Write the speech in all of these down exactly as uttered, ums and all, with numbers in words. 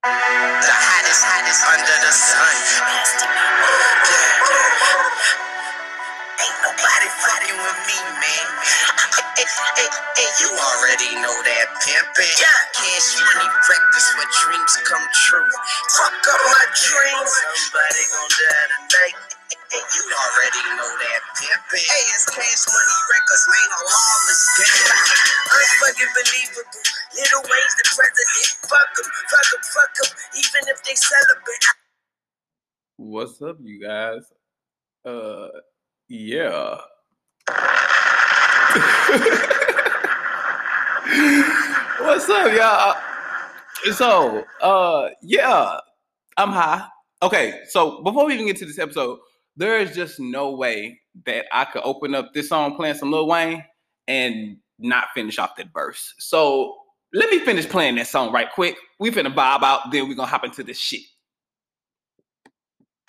The hottest, hottest under the sun. Yeah. Ain't nobody fucking with me, man. And you already know that pimpin'. Yeah. Cash money practice where dreams come true. Fuck up my dreams. Somebody gon' die tonight. And you already know that pimpin'. Hey, it's Cash Money Records, man. I'm all this game. Unfucking believable. Little Wayne's the president. Fuck him, fuck him, fuck him. Even if they celebrate. What's up, you guys? Uh, yeah. What's up, y'all? So, uh, yeah, I'm high. Okay, so before we even get to this episode, there is just no way that I could open up this song playing some Lil Wayne and not finish off that verse. So let me finish playing that song right quick. We finna bob out, then we gonna hop into this shit.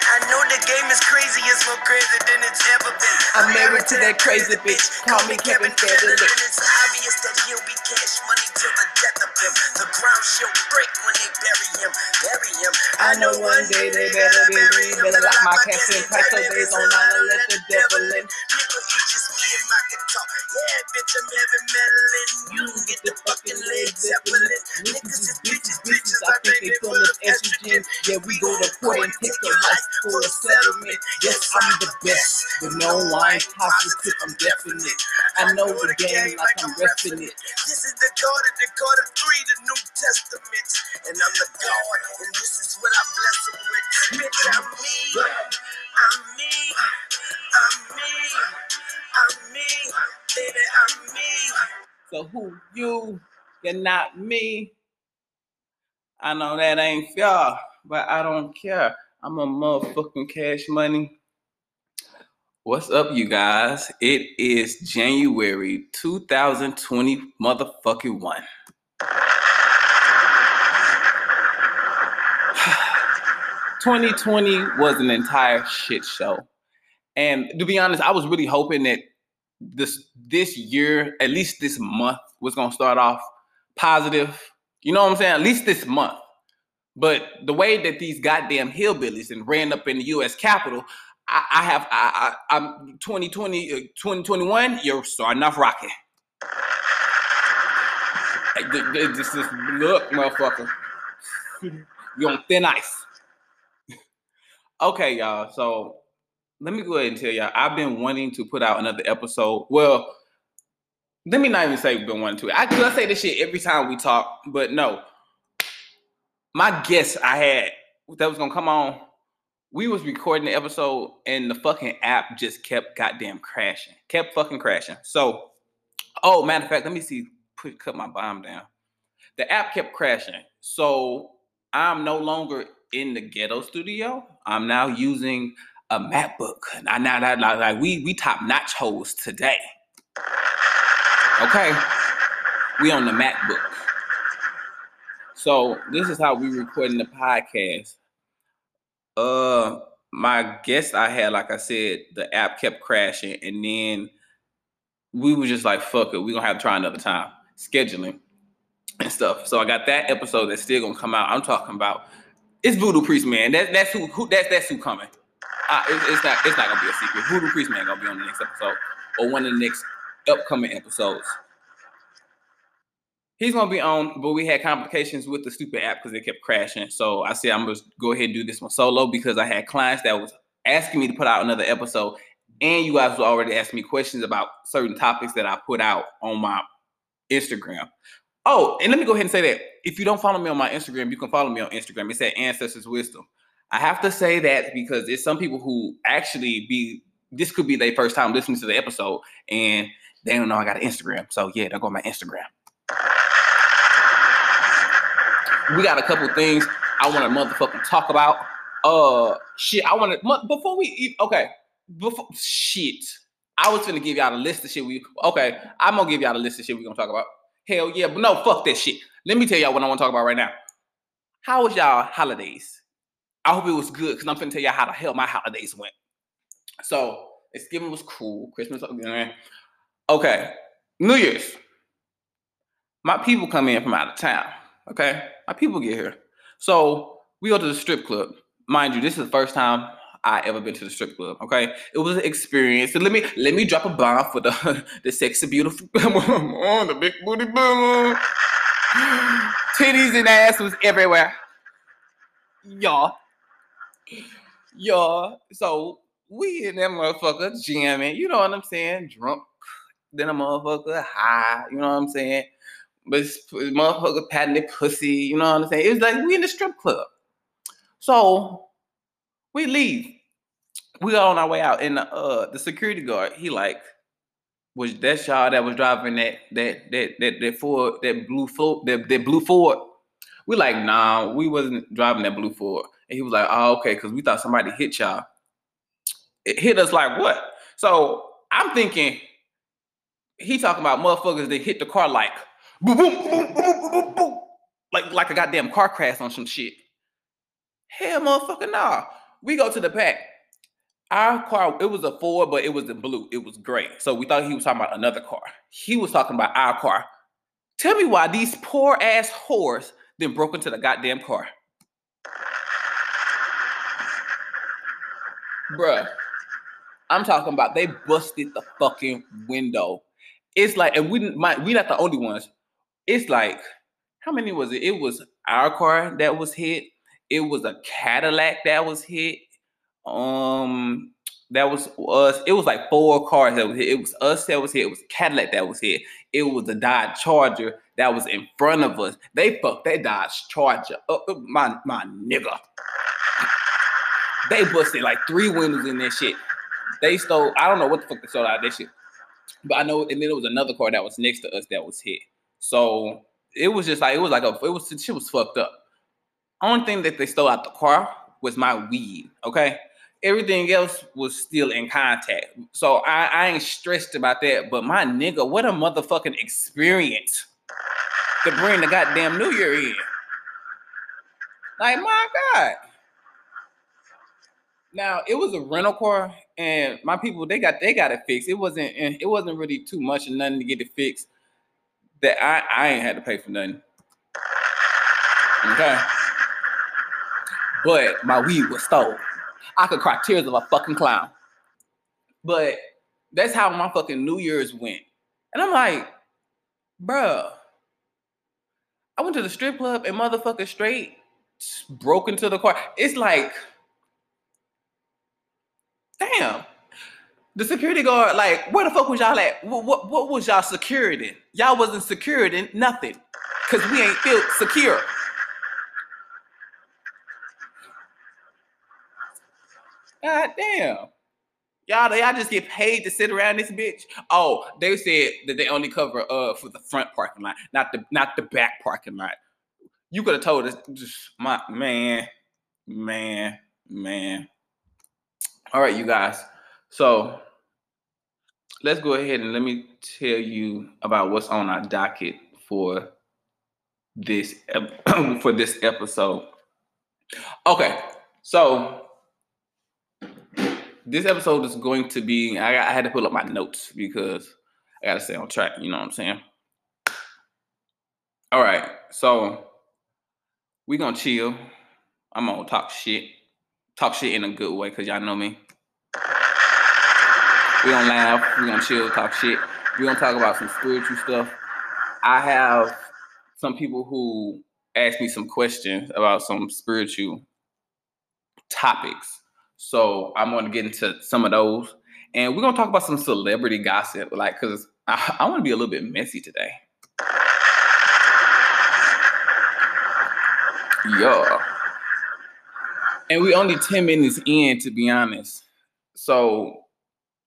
I know the game is crazy, it's more crazy than it's ever been. I'm married to that crazy bitch, call me Kevin Federer. It's obvious that he'll be Cash Money till the death of him. The ground she'll break when they bury him, bury him. I know one day they better be reading. Like my cats in Christ, so they don't wanna let the devil in. People eat just me and my guitar. Yeah, bitch, I'm heavy meddling. You don't get the fucking legs, Zeppelin. Niggas is bitches, bitches, I think they full of estrogen. Yeah, we go to court and take your life for a settlement. Yes, I'm the best, but no, I ain't positive, I'm definite. I know the game like I'm repping it. This is the God of the God of three, the New Testament. And I'm the God, and this is what I bless them with. Bitch, I'm me, I'm me, I'm me, I'm me, baby, I'm me. So who you, you're not me. I know that ain't fair, but I don't care. I'm a motherfucking Cash Money. What's up, you guys? It is January two thousand twenty motherfucking one. twenty twenty was an entire shit show. And to be honest, I was really hoping that this this year, at least this month, was going to start off positive. You know what I'm saying? At least this month. But the way that these goddamn hillbillies and ran up in the U S Capitol, I, I have, I, I, I'm twenty twenty, uh, twenty twenty-one, you're starting off rocking. This is, look, motherfucker, you're on thin ice. Okay, y'all, so let me go ahead and tell y'all, I've been wanting to put out another episode. Well, let me not even say we've been wanting to. I, I say this shit every time we talk, but no. My guest I had that was gonna come on, we was recording the episode and the fucking app just kept goddamn crashing. Kept fucking crashing. So, oh, matter of fact, let me see, put cut my bomb down. The app kept crashing. So I'm no longer in the ghetto studio. I'm now using a MacBook. I now that like we we top notch hoes today. Okay. We on the MacBook. So this is how we recording the podcast. Uh, my guest I had, like I said, the app kept crashing, and then we were just like, "Fuck it, we are gonna have to try another time." Scheduling and stuff. So I got that episode that's still gonna come out. I'm talking about it's Voodoo Priestman. That's that's who, who that's that's who coming. Uh, it, it's not it's not gonna be a secret. Voodoo Priestman gonna be on the next episode or one of the next upcoming episodes. He's going to be on, but we had complications with the stupid app because it kept crashing. So I said, I'm going to go ahead and do this one solo because I had clients that was asking me to put out another episode. And you guys were already asking me questions about certain topics that I put out on my Instagram. Oh, and let me go ahead and say that. If you don't follow me on my Instagram, you can follow me on Instagram. It's at Ancestors Wisdom. I have to say that because there's some people who actually be, this could be their first time listening to the episode. And they don't know I got an Instagram. So yeah, they'll go on my Instagram. We got a couple things I want to motherfucking talk about. Uh, shit, I want to, before we, eat, okay, before, shit. I was finna give y'all a list of shit we, okay, I'm gonna give y'all a list of shit we gonna talk about. Hell yeah, but no, fuck that shit. Let me tell y'all what I want to talk about right now. How was y'all holidays? I hope it was good, because I'm finna tell y'all how the hell my holidays went. So, Thanksgiving was cool, Christmas, okay. New Year's. My people come in from out of town, okay? My people get here. So we go to the strip club. Mind you, this is the first time I ever been to the strip club, okay? It was an experience. So let me let me drop a bomb for the the sexy, beautiful, oh, the big booty boom. Titties and ass was everywhere. Y'all. Y'all. So we and that motherfucker jamming, you know what I'm saying? Drunk, then a motherfucker high, you know what I'm saying? But motherfucker patting their pussy, you know what I'm saying? It was like we in the strip club. So we leave. We are on our way out, and the, uh, the security guard, he like, was that y'all that was driving that that that that that Ford, that blue Ford, that, that blue Ford? We like, nah, we wasn't driving that blue Ford. And he was like, oh, okay, because we thought somebody hit y'all. It hit us like what? So I'm thinking, he talking about motherfuckers that hit the car like, boom, boom, boom, boom, boom, boom, like like a goddamn car crash on some shit. Hell, motherfucker, nah. We go to the back. Our car, it was a Ford, but it was in blue. It was gray. So we thought he was talking about another car. He was talking about our car. Tell me why these poor ass whores then broke into the goddamn car. Bruh, I'm talking about they busted the fucking window. It's like, and we didn't, my, we not the only ones. It's like, how many was it? It was our car that was hit. It was a Cadillac that was hit. Um, that was us. It was like four cars that was hit. It was us that was hit. It was Cadillac that was hit. It was the Dodge Charger that was in front of us. They fucked that Dodge Charger up, oh, my my nigga. They busted like three windows in that shit. They stole. I don't know what the fuck they stole out of that shit, but I know. And then there was another car that was next to us that was hit. So it was just like it was like a. It was shit was fucked up. Only thing that they stole out the car was my weed, okay? Everything else was still in contact. So I, I ain't stressed about that, but my nigga, what a motherfucking experience to bring the goddamn New Year in. Like, my God. Now, it was a rental car, and my people, they got they got it fixed. It wasn't it wasn't really too much or nothing to get it fixed. That I, I ain't had to pay for nothing. Okay. But my weed was stolen. I could cry tears of a fucking clown. But that's how my fucking New Year's went. And I'm like, bruh, I went to the strip club and motherfucker straight broke into the car. It's like, damn. The security guard, like, where the fuck was y'all at? What, what, what was y'all secured in? Y'all wasn't secured in nothing. Because we ain't feel secure. God damn. Y'all, y'all just get paid to sit around this bitch. Oh, they said that they only cover uh for the front parking lot, not the not the back parking lot. You could have told us, just my man, man, man. All right, you guys. So let's go ahead and let me tell you about what's on our docket for this ep- for this episode. Okay, so this episode is going to be, I, I had to pull up my notes because I got to stay on track. You know what I'm saying? All right. So we're going to chill. I'm going to talk shit. Talk shit in a good way because y'all know me. We're going to laugh. We're going to chill. Talk shit. We're going to talk about some spiritual stuff. I have some people who asked me some questions about some spiritual topics. So I'm going to get into some of those, and we're going to talk about some celebrity gossip, like, because I, I want to be a little bit messy today. Yeah. And we only ten minutes in, to be honest. So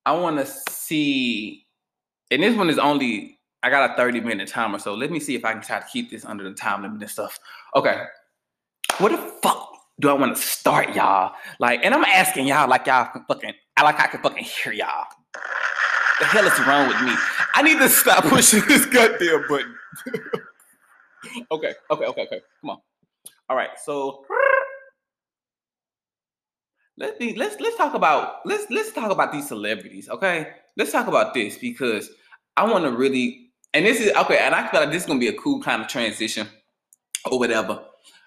I want to see, and this one is only, I got a thirty minute timer. So let me see if I can try to keep this under the time limit and stuff. Okay. What the fuck do I want to start, y'all? Like, and I'm asking y'all like y'all can fucking, I like I can fucking hear y'all. The hell is wrong with me? I need to stop pushing this goddamn button. okay, okay, okay, okay. Come on. All right, so let's be let's let's talk about let's let's talk about these celebrities, okay? Let's talk about this because I want to really, and this is okay, and I feel like this is gonna be a cool kind of transition or whatever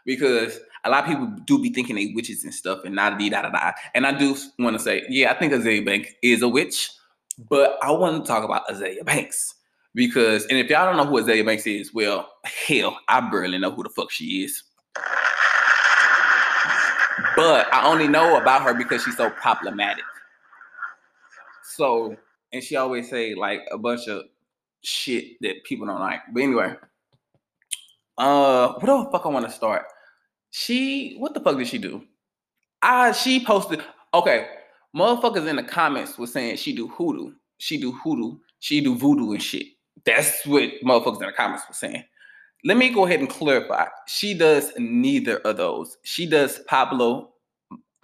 because. a lot of people do be thinking they witches and stuff, and not da da da. And I do want to say, yeah, I think Azealia Banks is a witch, but I want to talk about Azealia Banks because, and if y'all don't know who Azealia Banks is, well, hell, I barely know who the fuck she is. But I only know about her because she's so problematic. So, and she always say like a bunch of shit that people don't like. But anyway, uh, what the fuck I want to start? She, what the fuck did she do? Ah, she posted. Okay, motherfuckers in the comments was saying she do hoodoo, she do hoodoo, she do voodoo and shit. That's what motherfuckers in the comments was saying. Let me go ahead and clarify. She does neither of those. She does Pablo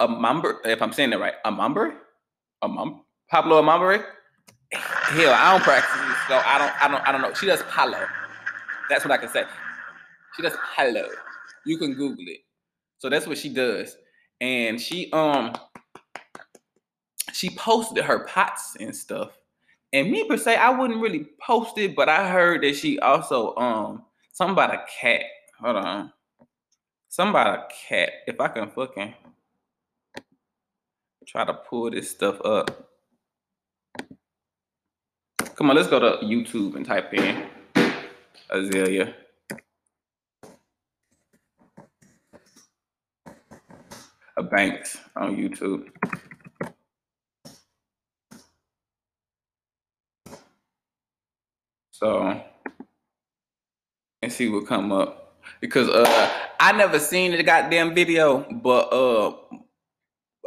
Amambra, if I'm saying that right. Amambra? Amambra? Pablo Amambra? Hell, I don't practice it, so I don't, I don't, I don't know. She does Palo. That's what I can say. She does Palo. You can Google it. So that's what she does. And she um she posted her pots and stuff. And me per se, I wouldn't really post it, but I heard that she also um something about a cat. Hold on. Something about a cat. If I can fucking try to pull this stuff up. Come on, let's go to YouTube and type in Azealia. A Banks on YouTube. So, and see what come up. Because uh, I never seen the goddamn video, but uh,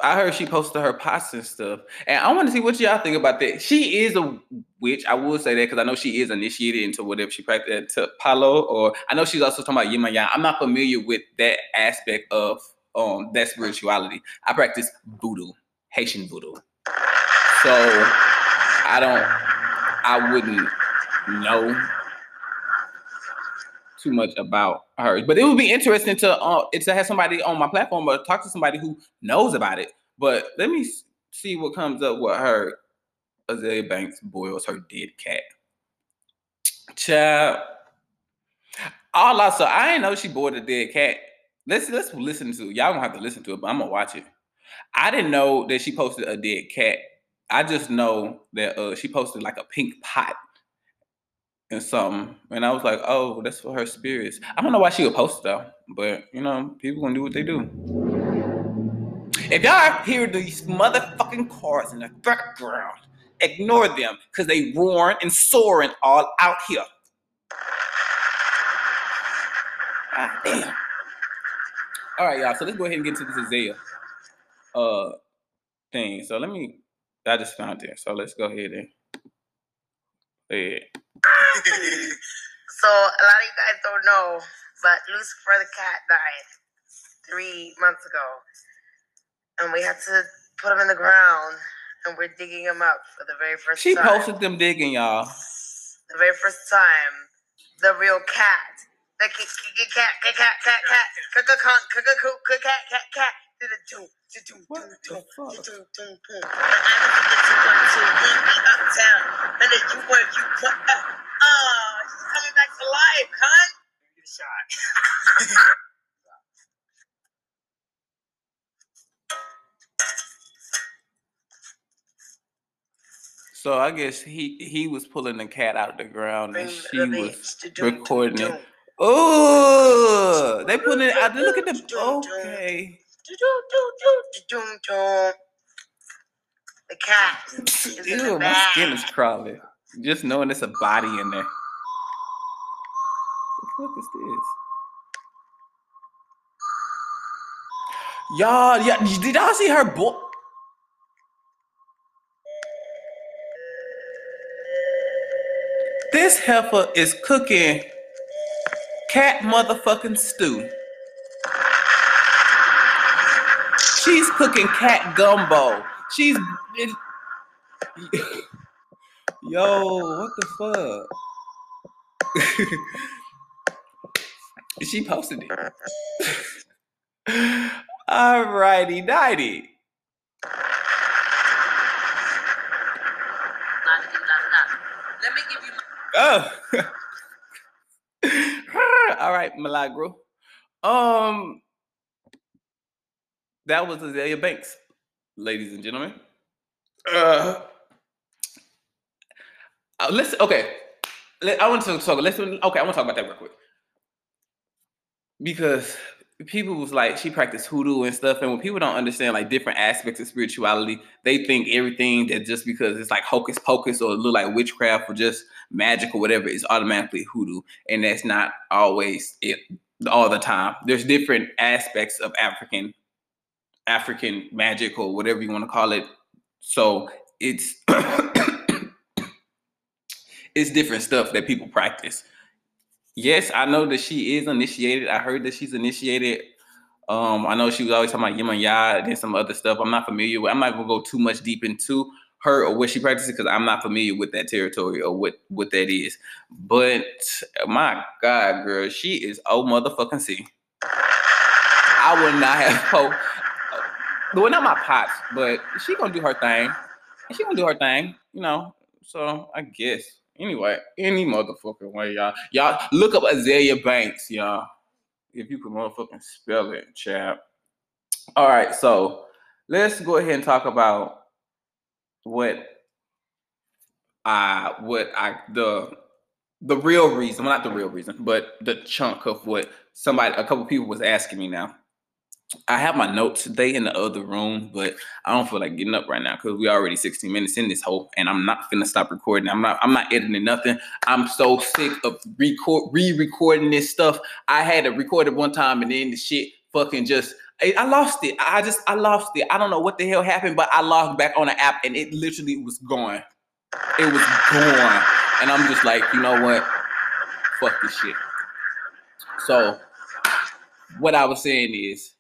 I heard she posted her pots and stuff. And I want to see what y'all think about that. She is a witch. I will say that because I know she is initiated into whatever she practiced, to Palo. Or I know she's also talking about Yemaya. I'm not familiar with that aspect of Um, that spirituality. I practice voodoo, Haitian voodoo. So I don't, I wouldn't know too much about her, but it would be interesting to uh, to have somebody on my platform or talk to somebody who knows about it. But let me see what comes up with her. Azealia Banks boils her dead cat. Child. All I saw, I didn't know she boiled a dead cat. Let's let's listen to it. Y'all don't have to listen to it, but I'm gonna watch it. I didn't know that she posted a dead cat. I just know that uh, she posted like a pink pot and something, and I was like, "Oh, that's for her spirits." I don't know why she would post though, but you know, people gonna do what they do. If y'all hear these motherfucking cars in the background, ignore them because they roaring and soaring all out here. God damn. All right, y'all. So let's go ahead and get into this Azealia uh, thing. So let me. I just found it. So let's go ahead and play it. So a lot of you guys don't know, but Lucifer the cat died three months ago, and we had to put him in the ground, and we're digging him up for the very first she time. She posted them digging, y'all. The very first time, the real cat. The cat, cat, cat, cat, cat, cat, cat, cat, cat, cat, did a do, do, do, do, do, do, do, do, do. And if you want, you want, oh, she's coming back to life, huh? Give it a shot. So I guess he he was pulling the cat out of the ground and she was recording it. Oh, they put it out. Look at the okay. The cat. Is ew, in the my bag. Skin is crawling. Just knowing it's a body in there. What the fuck is this? Y'all, yeah, did y'all see her book? This heifer is cooking. Cat motherfucking stew. She's cooking cat gumbo. She's it, yo, what the fuck? She posted it. Alrighty, nighty. Let me give you my oh. All right, Milagro. Um, That was Azealia Banks, ladies and gentlemen. Uh, let's okay. Let, I want to talk. Let's okay. I want to talk about that real quick because people was like she practiced hoodoo and stuff, and when people don't understand like different aspects of spirituality, they think everything that just because it's like hocus pocus or look like witchcraft or just magic or whatever is automatically hoodoo, and that's not always it all the time. There's different aspects of African African magic or whatever you want to call it. So it's it's different stuff that people practice. Yes, I know that she is initiated. I heard that she's initiated. Um, I know she was always talking about Yemaya and some other stuff. I'm not familiar with. I'm not gonna go too much deep into her or what she practices because I'm not familiar with that territory or what what that is. But my God, girl, she is oh motherfucking see. I would not have hope. Well, not my pops, but she gonna do her thing. She gonna do her thing, you know. So I guess anyway, any motherfucking way, y'all. Y'all look up Azealia Banks, y'all. If you can motherfucking spell it, chap. All right, so let's go ahead and talk about what I, what I, the, the real reason. Well, not the real reason, but the chunk of what somebody, a couple people was asking me now. I have my notes today in the other room, but I don't feel like getting up right now because we already sixteen minutes in this hole, and I'm not finna stop recording. I'm not. I'm not editing nothing. I'm so sick of record re-recording this stuff. I had to record it one time, and then the shit fucking just. I, I lost it. I just. I lost it. I don't know what the hell happened, but I logged back on the app, and it literally was gone. It was gone, and I'm just like, you know what? Fuck this shit. So, what I was saying is.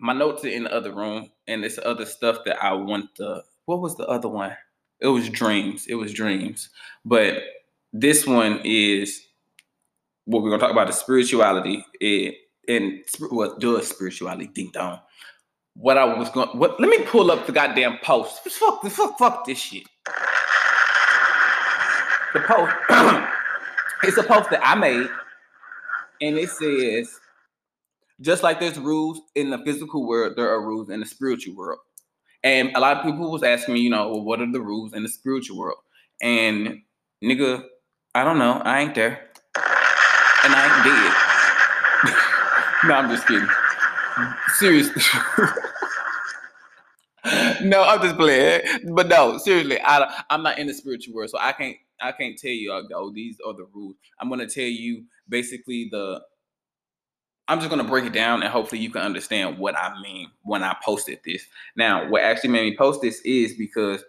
My notes are in the other room, and it's other stuff that I want to. What was the other one? It was dreams. It was dreams. But this one is what we're gonna talk about: the spirituality and, and what well, does spirituality ding dong. What I was going. What? Let me pull up the goddamn post. Fuck this. Fuck, fuck this shit. The post. It's a post that I made, and it says. Just like there's rules in the physical world, there are rules in the spiritual world. And a lot of people was asking me, you know, well, what are the rules in the spiritual world? And nigga, I don't know. I ain't there. And I ain't dead. No, I'm just kidding. Seriously. No, I'm just playing. But no, seriously, I, I'm not in the spiritual world. So I can't, I can't tell you, oh, these are the rules. I'm going to tell you basically the... I'm just going to break it down and hopefully you can understand what I mean when I posted this. Now, what actually made me post this is because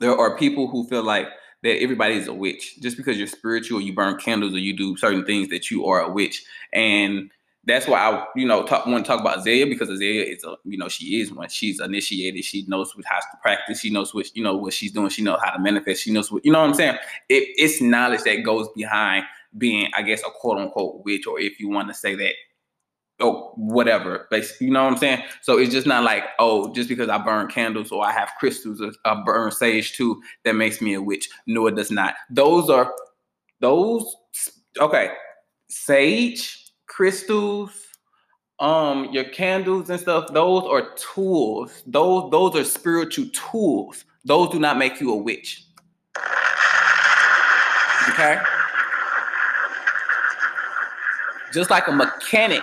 there are people who feel like that everybody is a witch. Just because you're spiritual, you burn candles or you do certain things that you are a witch. And that's why I, you know, talk, want to talk about Azealia because Azealia is a, you know, she is one. She's initiated. She knows what how to practice. She knows what, you know, what she's doing. She knows how to manifest. She knows what, you know what I'm saying? It, it's knowledge that goes behind being, I guess, a quote unquote witch, or if you want to say that, oh, whatever, basically, you know what I'm saying? So it's just not like, oh, just because I burn candles or I have crystals or I burn sage too, that makes me a witch. No, it does not. Those are, those, okay, sage, crystals, um, your candles and stuff, those are tools. Those, those are spiritual tools. Those do not make you a witch. Okay? Just like a mechanic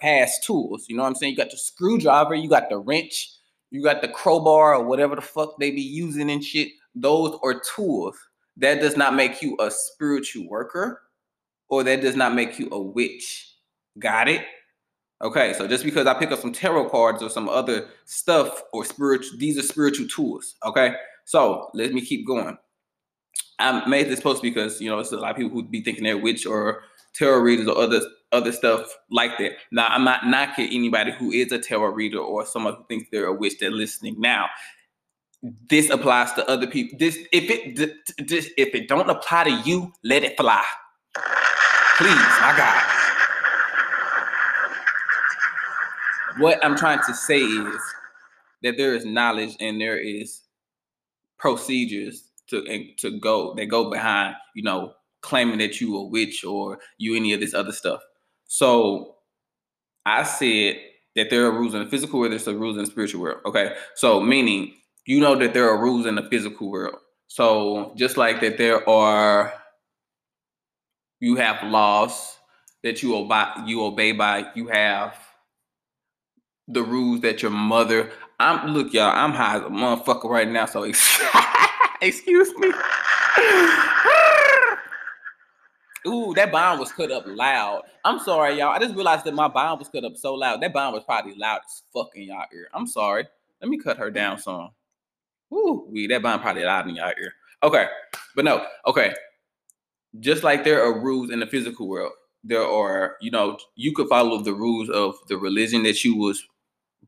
has tools, you know what I'm saying? You got the screwdriver, you got the wrench, you got the crowbar or whatever the fuck they be using and shit. Those are tools. That does not make you a spiritual worker or that does not make you a witch. Got it? Okay, so just because I pick up some tarot cards or some other stuff or spiritual, these are spiritual tools, okay? So let me keep going. I made this post because, you know, it's a lot of people who be thinking they're witch or tarot readers or other other stuff like that. Now, I'm not knocking anybody who is a tarot reader or someone who thinks they're a witch that's listening now. This applies to other people. This if it this, if it don't apply to you, let it fly. Please, my God. What I'm trying to say is that there is knowledge and there is procedures to and to go that go behind, you know, claiming that you a witch or you any of this other stuff. So I said that there are rules in the physical world, there's some rules in the spiritual world. Okay. So meaning, you know that there are rules in the physical world. So just like that there are, you have laws that you obey, you obey by, you have the rules that your mother, I'm look y'all, I'm high as a motherfucker right now. So excuse me. Ooh, that bond was cut up loud. I'm sorry, y'all. I just realized that my bond was cut up so loud. That bond was probably loud as fuck in y'all ear. I'm sorry. Let me cut her down some. Ooh, we that bond probably loud in y'all ear. Okay, but no. Okay, just like there are rules in the physical world, there are, you know, you could follow the rules of the religion that you was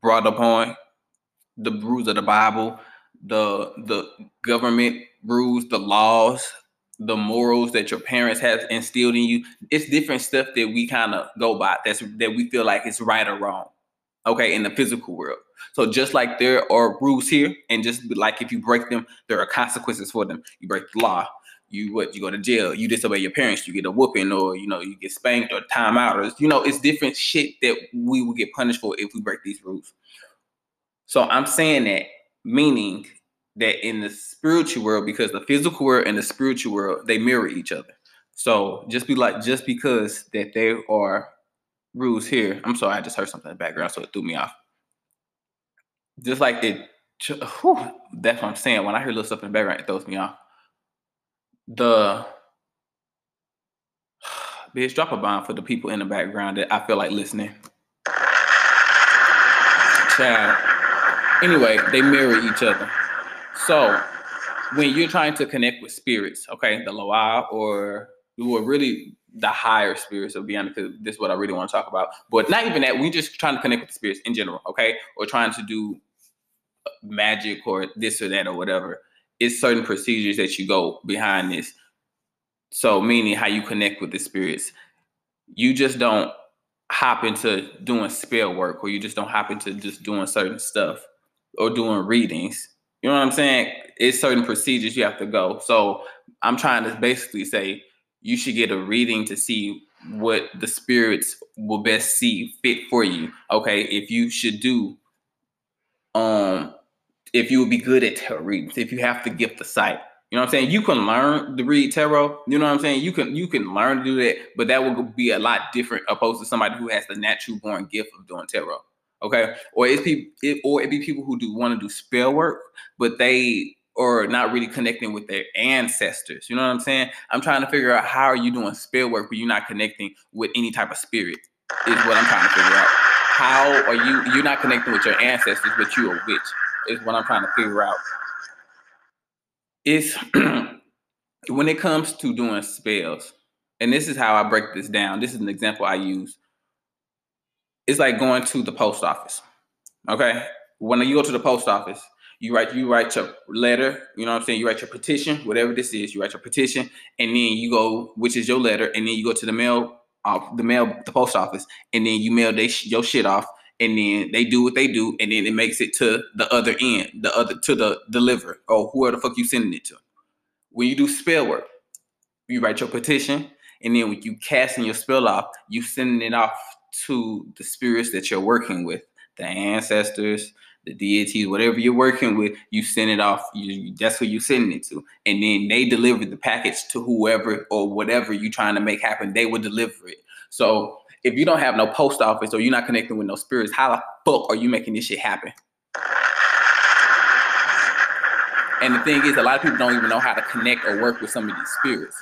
brought upon, the rules of the Bible, the the government rules, the laws, the morals that your parents have instilled in you. It's different stuff that we kind of go by, that's that we feel like it's right or wrong, okay, in the physical world. So just like there are rules here, and just like if you break them, there are consequences for them. You break the law, you what you go to jail, you disobey your parents, you get a whooping, or you know, you get spanked or time out, or you know, it's different shit that we will get punished for if we break these rules. So I'm saying that, meaning that in the spiritual world, because the physical world and the spiritual world, they mirror each other. So just be like, just because that there are rules here, I'm sorry, I just heard something in the background, so it threw me off. Just like it, whew, that's what I'm saying. When I hear little stuff in the background, it throws me off. The bitch, drop a bomb for the people in the background that I feel like listening. Child. Anyway, they mirror each other. So when you're trying to connect with spirits, okay, the Loa or who are really the higher spirits of beyond, because this is what I really want to talk about. But not even that, we're just trying to connect with the spirits in general, okay? Or trying to do magic or this or that or whatever. It's certain procedures that you go behind this. So meaning how you connect with the spirits. You just don't hop into doing spell work, or you just don't hop into just doing certain stuff or doing readings. You know what I'm saying? It's certain procedures you have to go. So I'm trying to basically say you should get a reading to see what the spirits will best see fit for you. Okay, if you should do, um, if you would be good at tarot readings, if you have the gift of sight. You know what I'm saying? You can learn to read tarot. You know what I'm saying? You can you can learn to do that, but that will be a lot different opposed to somebody who has the natural born gift of doing tarot. Okay, or it's people, it, or it be people who do want to do spell work, but they are not really connecting with their ancestors. You know what I'm saying? I'm trying to figure out how are you doing spell work, but you're not connecting with any type of spirit. Is what I'm trying to figure out. How are you? You're not connecting with your ancestors, but you're a witch. Is what I'm trying to figure out. It's when it comes to doing spells, and this is how I break this down. This is an example I use. It's like going to the post office, okay? When you go to the post office, you write you write your letter, you know what I'm saying? You write your petition, whatever this is, you write your petition, and then you go, which is your letter, and then you go to the mail, uh, the mail, the post office, and then you mail they sh- your shit off, and then they do what they do, and then it makes it to the other end, the other to the deliverer, or whoever the fuck you sending it to. When you do spell work, you write your petition, and then when you casting your spell off, you sending it off to the spirits that you're working with, the ancestors, the deities, whatever you're working with, you send it off. You, that's who you send it to, and then they deliver the package to whoever or whatever you're trying to make happen. They will deliver it. So if you don't have no post office or you're not connecting with no spirits, how the fuck are you making this shit happen? And the thing is, a lot of people don't even know how to connect or work with some of these spirits.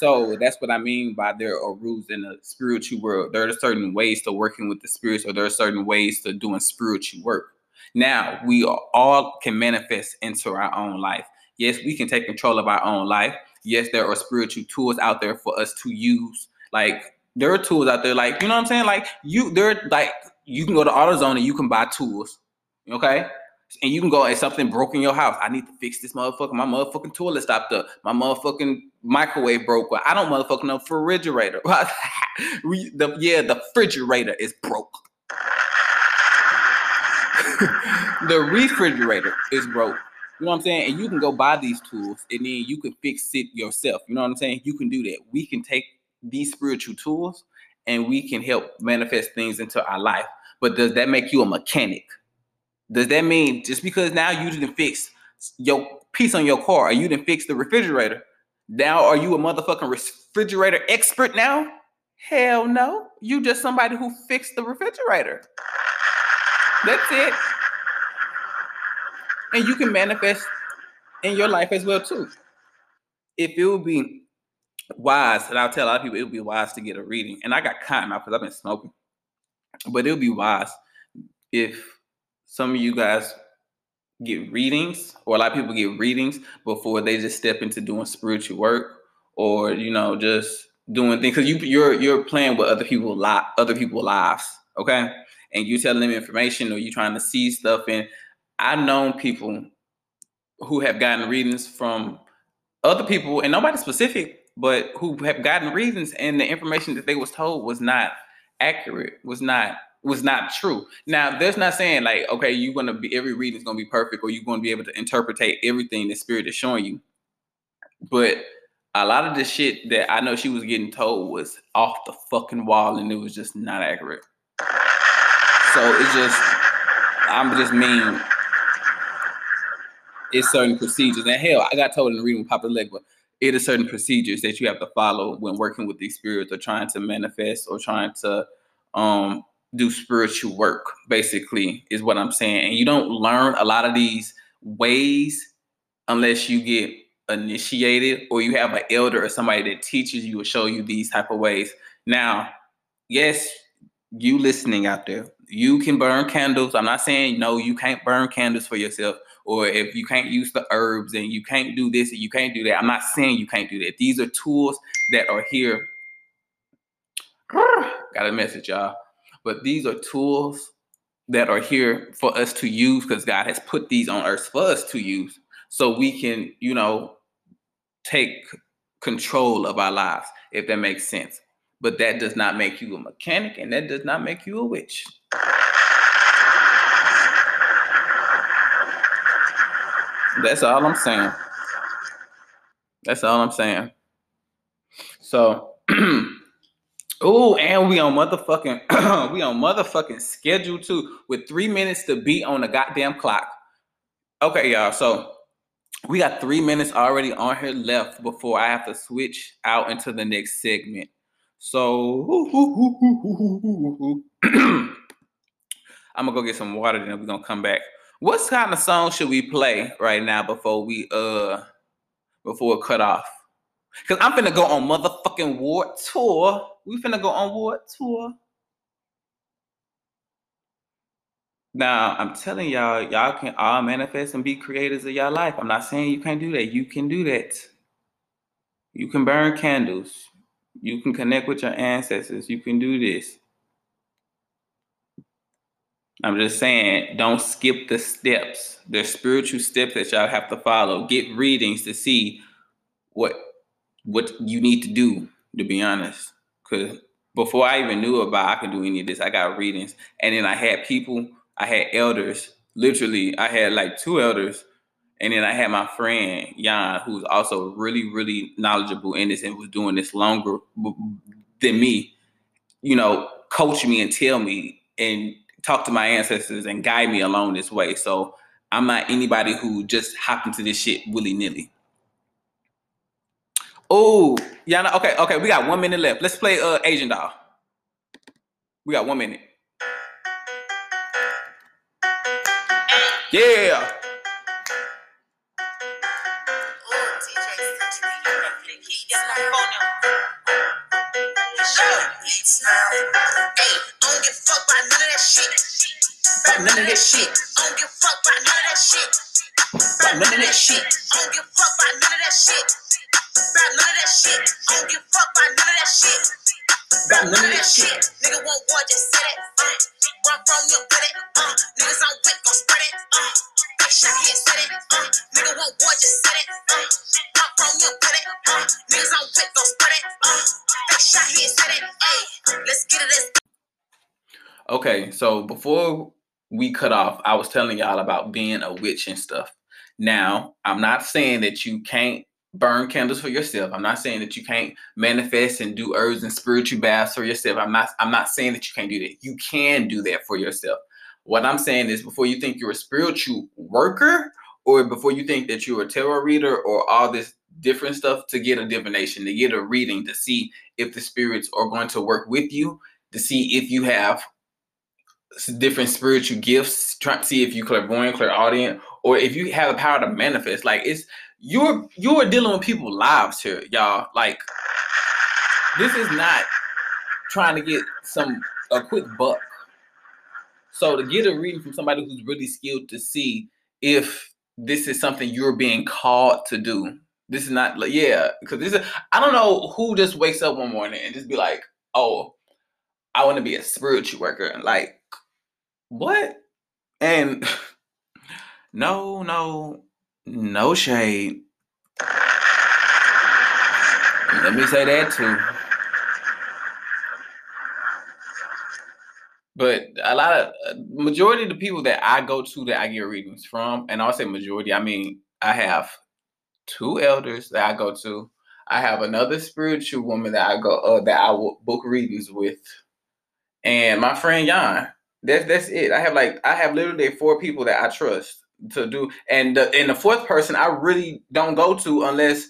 So that's what I mean by there are rules in the spiritual world. There are certain ways to working with the spirits, or there are certain ways to doing spiritual work. Now, we are, all can manifest into our own life. Yes, we can take control of our own life. Yes, there are spiritual tools out there for us to use. Like, there are tools out there, like, you know what I'm saying? Like, you there, like you can go to AutoZone and you can buy tools, okay? And you can go and something broke in your house. I need to fix this motherfucker. My motherfucking toilet stopped up. My motherfucking microwave broke. I don't motherfucking know refrigerator. the, yeah, the refrigerator is broke. The refrigerator is broke. You know what I'm saying? And you can go buy these tools, and then you can fix it yourself. You know what I'm saying? You can do that. We can take these spiritual tools, and we can help manifest things into our life. but does that make you a mechanic? Does that mean just because now you didn't fix your piece on your car or you didn't fix the refrigerator, now are you a motherfucking refrigerator expert now? Hell no. You just somebody who fixed the refrigerator. That's it. And you can manifest in your life as well too. If it would be wise, and I'll tell a lot of people it would be wise to get a reading. And I got cotton out because I've been smoking. But it would be wise if some of you guys get readings, or a lot of people get readings before they just step into doing spiritual work, or, you know, just doing things, because you you're you're playing with other people li- other people's lives, okay? And you telling them information, or you trying to see stuff. And I've known people who have gotten readings from other people, and nobody specific, but who have gotten readings, and the information that they was told was not accurate, was not was not true. Now, that's not saying like, okay, you're gonna be every reading is gonna be perfect, or you're gonna be able to interpretate everything the spirit is showing you. But a lot of the shit that I know she was getting told was off the fucking wall, and it was just not accurate. So it's just, I'm just mean, it's certain procedures. And hell, I got told in the reading with Papa Legba, it is certain procedures that you have to follow when working with these spirits or trying to manifest or trying to um, do spiritual work, basically, is what I'm saying. And you don't learn a lot of these ways unless you get initiated, or you have an elder or somebody that teaches you or show you these type of ways. Now, yes, you listening out there, you can burn candles. I'm not saying no, you can't burn candles for yourself, or if you can't use the herbs and you can't do this and you can't do that. I'm not saying you can't do that. These are tools that are here. Got a message, y'all. But these are tools that are here for us to use, because God has put these on earth for us to use, so we can, you know, take control of our lives, if that makes sense. But that does not make you a mechanic, and that does not make you a witch. That's all I'm saying. That's all I'm saying. So, oh, and we on motherfucking, we on motherfucking schedule too, with three minutes to beat on the goddamn clock. Okay, y'all, so we got three minutes already on here left before I have to switch out into the next segment. So I'm gonna go get some water, then we're gonna come back. What kind of song should we play right now before we uh before it cut off? Cause I'm finna go on motherfucking war tour. We finna go on war tour. Now, I'm telling y'all, y'all can all manifest and be creators of your life. I'm not saying you can't do that. You can do that. You can burn candles. You can connect with your ancestors. You can do this. I'm just saying, don't skip the steps. There's spiritual steps that y'all have to follow. Get readings to see what, what you need to do, to be honest. Because before I even knew about I could do any of this, I got readings. And then I had people... I had elders, literally, I had like two elders, and then I had my friend, Jan, who's also really, really knowledgeable in this and was doing this longer than me, you know, coach me and tell me and talk to my ancestors and guide me along this way. So I'm not anybody who just hopped into this shit willy-nilly. Oh, Yana, okay, okay, we got one minute left. Let's play uh, Asian Doll. We got one minute. Yeah. None of that shit. I don't give a fuck by none of that shit. None of that shit. I don't give a fuck by none of that shit. None of that shit. I don't give a fuck by none of that shit. None of that shit. Nigga want war, just say that. Run from you with it. Niggas on wit gon' spread it. That shit here, said it. Nigga want war, just said it. Run from you with it. Niggas on wit gon' spread it. That shit here, said it. Hey, let's get it. Okay, so before we cut off, I was telling y'all about being a witch and stuff. Now, I'm not saying that you can't burn candles for yourself. I'm not saying that you can't manifest and do herbs and spiritual baths for yourself. I'm not, I'm not saying that you can't do that. You can do that for yourself. What I'm saying is, before you think you're a spiritual worker, or before you think that you're a tarot reader or all this different stuff, to get a divination, to get a reading, to see if the spirits are going to work with you, to see if you have different spiritual gifts, try to see if you clairvoyant, clairaudient, or if you have the power to manifest. Like, it's, you're, you're dealing with people's lives here, y'all. Like, this is not trying to get some, a quick buck. So to get a reading from somebody who's really skilled to see if this is something you're being called to do. This is not like, yeah, because this is, I don't know who just wakes up one morning and just be like, oh, I want to be a spiritual worker. And like, what? And no, no, no shade. Let me say that too. But a lot of, majority of the people that I go to that I get readings from, and I'll say majority, I mean, I have two elders that I go to. I have another spiritual woman that I go, uh, that I will book readings with. And my friend, Jan, that's, that's it. I have like, I have literally four people that I trust to do. And the, and the fourth person I really don't go to unless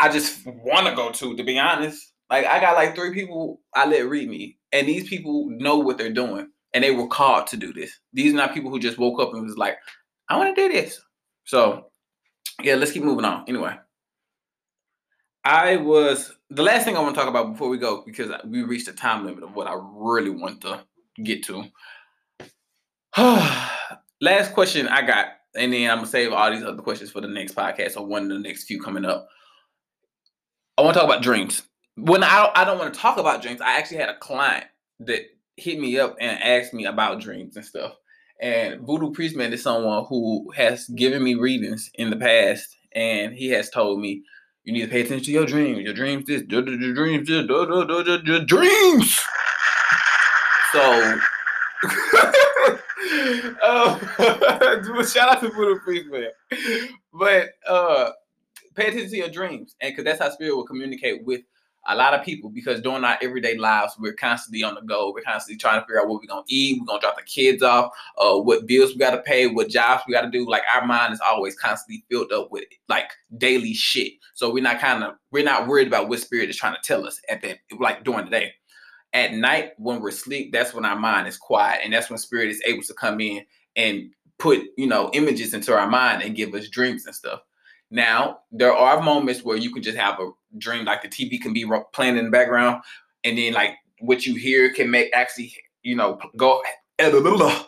I just want to go to, to be honest. Like, I got like three people I let read me, and these people know what they're doing, and they were called to do this. These are not people who just woke up and was like, I want to do this. So yeah, let's keep moving on. Anyway, I was, the last thing I want to talk about before we go, because we reached the time limit of what I really want to get to. Last question I got, and then I'm going to save all these other questions for the next podcast or one of the next few coming up. I want to talk about dreams. When I, I don't want to talk about dreams, I actually had a client that hit me up and asked me about dreams and stuff. And Voodoo Priestman is someone who has given me readings in the past, and he has told me, you need to pay attention to your dreams. Your dreams this, your dreams this, your dreams. So, um, shout out to Voodoo Priestman. But uh, pay attention to your dreams, and because that's how spirit will communicate with a lot of people, because during our everyday lives, we're constantly on the go. We're constantly trying to figure out what we're going to eat. We're going to drop the kids off, uh, what bills we got to pay, what jobs we got to do. Like, our mind is always constantly filled up with like daily shit. So we're not kind of, we're not worried about what spirit is trying to tell us at that, like during the day. At night, when we're asleep, that's when our mind is quiet. And that's when spirit is able to come in and put, you know, images into our mind and give us dreams and stuff. Now, there are moments where you can just have a dream, like the T V can be playing in the background, and then like what you hear can make actually, you know, go, it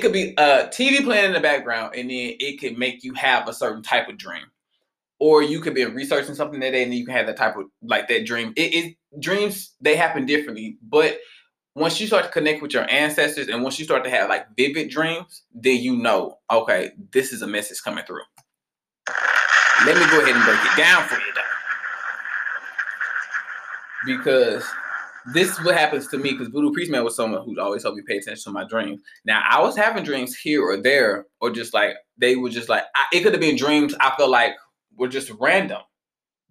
could be a T V playing in the background, and then it can make you have a certain type of dream. Or you could be researching something that day, and then you can have that type of, like that dream. It, it dreams, they happen differently, but once you start to connect with your ancestors, and once you start to have like vivid dreams, then you know, okay, this is a message coming through. Let me go ahead and break it down for you, though. Because this is what happens to me, because Voodoo Priestman was someone who always helped me pay attention to my dreams. Now, I was having dreams here or there, or just like, they were just like, I, it could have been dreams I feel like were just random.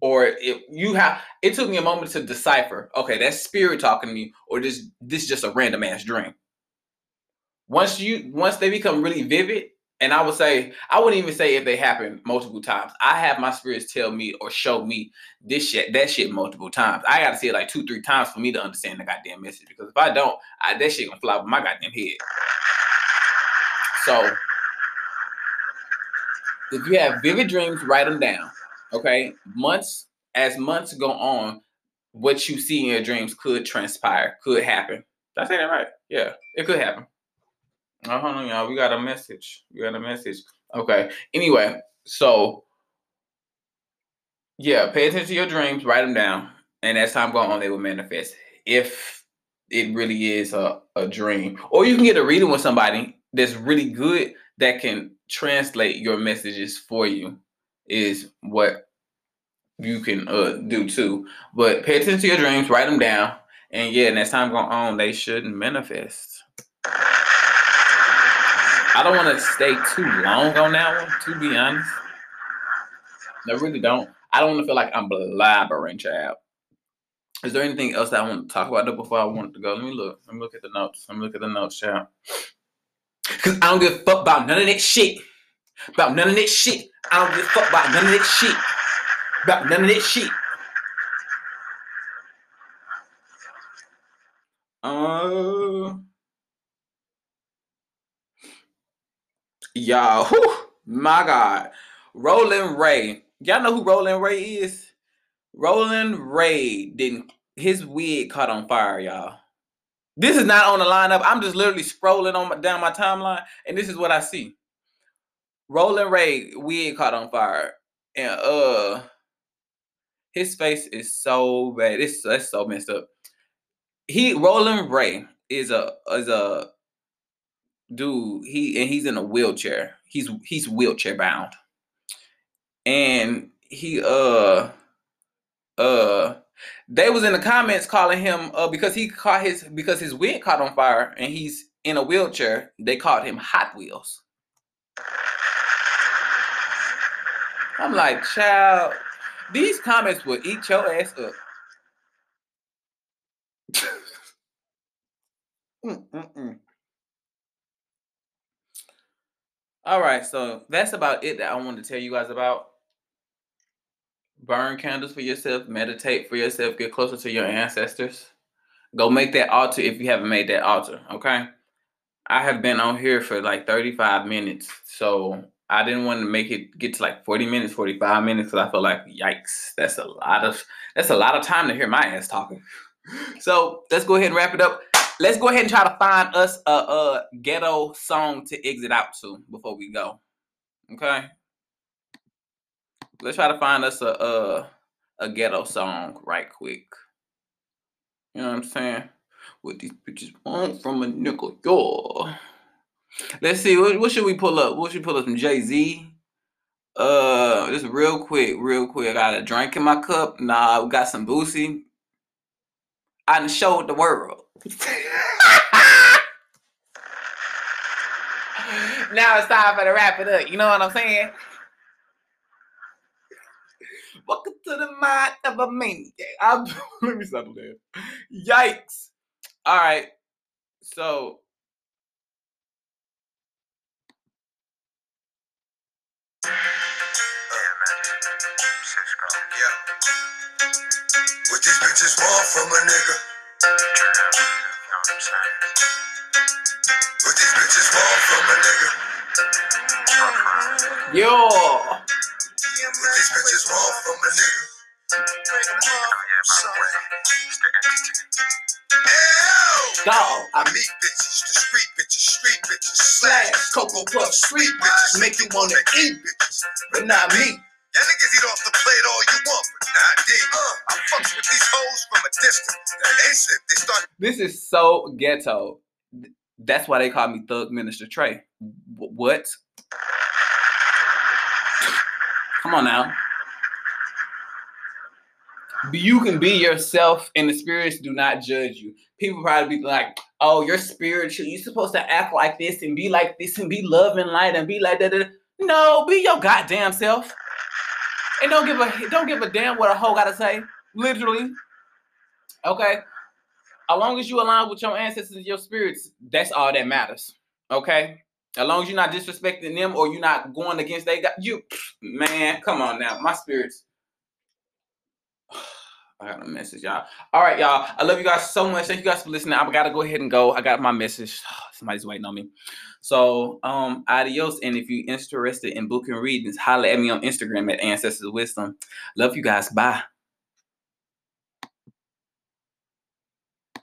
Or it, you have, it took me a moment to decipher, okay, that's spirit talking to me, or this, this is just a random ass dream. Once you, once they become really vivid, and I would say, I wouldn't even say if they happen multiple times. I have my spirits tell me or show me this shit, that shit multiple times. I got to see it like two, three times for me to understand the goddamn message. Because if I don't, I, that shit gonna fly with my goddamn head. So, if you have vivid dreams, write them down. Okay? Months, as months go on, what you see in your dreams could transpire, could happen. Did I say that right? Yeah, it could happen. Oh, hold on, y'all. We got a message. We got a message. Okay. Anyway, so, yeah, pay attention to your dreams. Write them down. And as time goes on, they will manifest, if it really is a, a dream. Or you can get a reading with somebody that's really good that can translate your messages for you, is what you can uh, do, too. But pay attention to your dreams. Write them down. And, yeah, and as time goes on, they should manifest. I don't want to stay too long on that one, to be honest. I really don't. I don't want to feel like I'm blabbering, child. Is there anything else that I want to talk about though before I want to go? Let me look. Let me look at the notes. Let me look at the notes, child. Because I don't give a fuck about none of that shit. About none of that shit. I don't give a fuck about none of that shit. About none of that shit. Uh, y'all, whew, my God. Rolling Ray. Y'all know who Rolling Ray is? Rolling Ray didn't, his wig caught on fire, y'all. This is not on the lineup. I'm just literally scrolling on my, down my timeline, and this is what I see. Rolling Ray wig caught on fire, and uh, his face is so bad. It's that's so messed up. He Rolling Ray is a is a dude. He and he's in a wheelchair. He's he's wheelchair bound, and he uh uh. They was in the comments calling him uh, because he caught his because his wig caught on fire and he's in a wheelchair. They called him Hot Wheels. I'm like, child, these comments will eat your ass up. mm -mm -mm. All right, so that's about it that I wanted to tell you guys about. Burn candles for yourself, meditate for yourself, get closer to your ancestors. Go make that altar if you haven't made that altar, okay? I have been on here for like thirty-five minutes, so I didn't want to make it get to like forty minutes, forty-five minutes, because I feel like, yikes, that's a lot of that's a lot of time to hear my ass talking. So let's go ahead and wrap it up. Let's go ahead and try to find us a, a ghetto song to exit out to before we go, okay? Let's try to find us a, a a ghetto song right quick. You know what I'm saying? What these bitches want from a nickel, y'all. Let's see. What, what should we pull up? What should we pull up? Some Jay-Z? Uh, just real quick, real quick. I got a drink in my cup. Nah, we got some Boosie. I done showed the world. Now it's time for the wrap it up. You know what I'm saying? Welcome to the mind of a maniac. I'm, let me stop there. Yikes. All right. So. Yeah, man. Yeah. What these bitches want from a nigga? What these bitches want from a nigga? Yo. What these bitches want from a nigga? Bring them up, son. Dog, I meet bitches, the street bitches, street bitches, slash, cocoa puff, sweet bitches, make you wanna eat bitches, but not me. Y'all niggas eat off the plate all you want, but not me. Uh, I fucks with these hoes from a distance. That instant they start. This is so ghetto. That's why they call me Thug Minister Trey. What? Come on now. You can be yourself and the spirits do not judge you. People probably be like, oh, you're spiritual. You're supposed to act like this and be like this and be love and light and be like that. No, be your goddamn self. And don't give a don't give a damn what a hoe gotta say. Literally. Okay. As long as you align with your ancestors and your spirits, that's all that matters. Okay. As long as you're not disrespecting them or you're not going against they got you, man, come on now. My spirits. I got a message, y'all. All right, y'all. I love you guys so much. Thank you guys for listening. I've got to go ahead and go. I got my message. Somebody's waiting on me. So, um, adios. And if you're interested in booking readings, holler at me on Instagram at Ancestors Wisdom. Love you guys. Bye.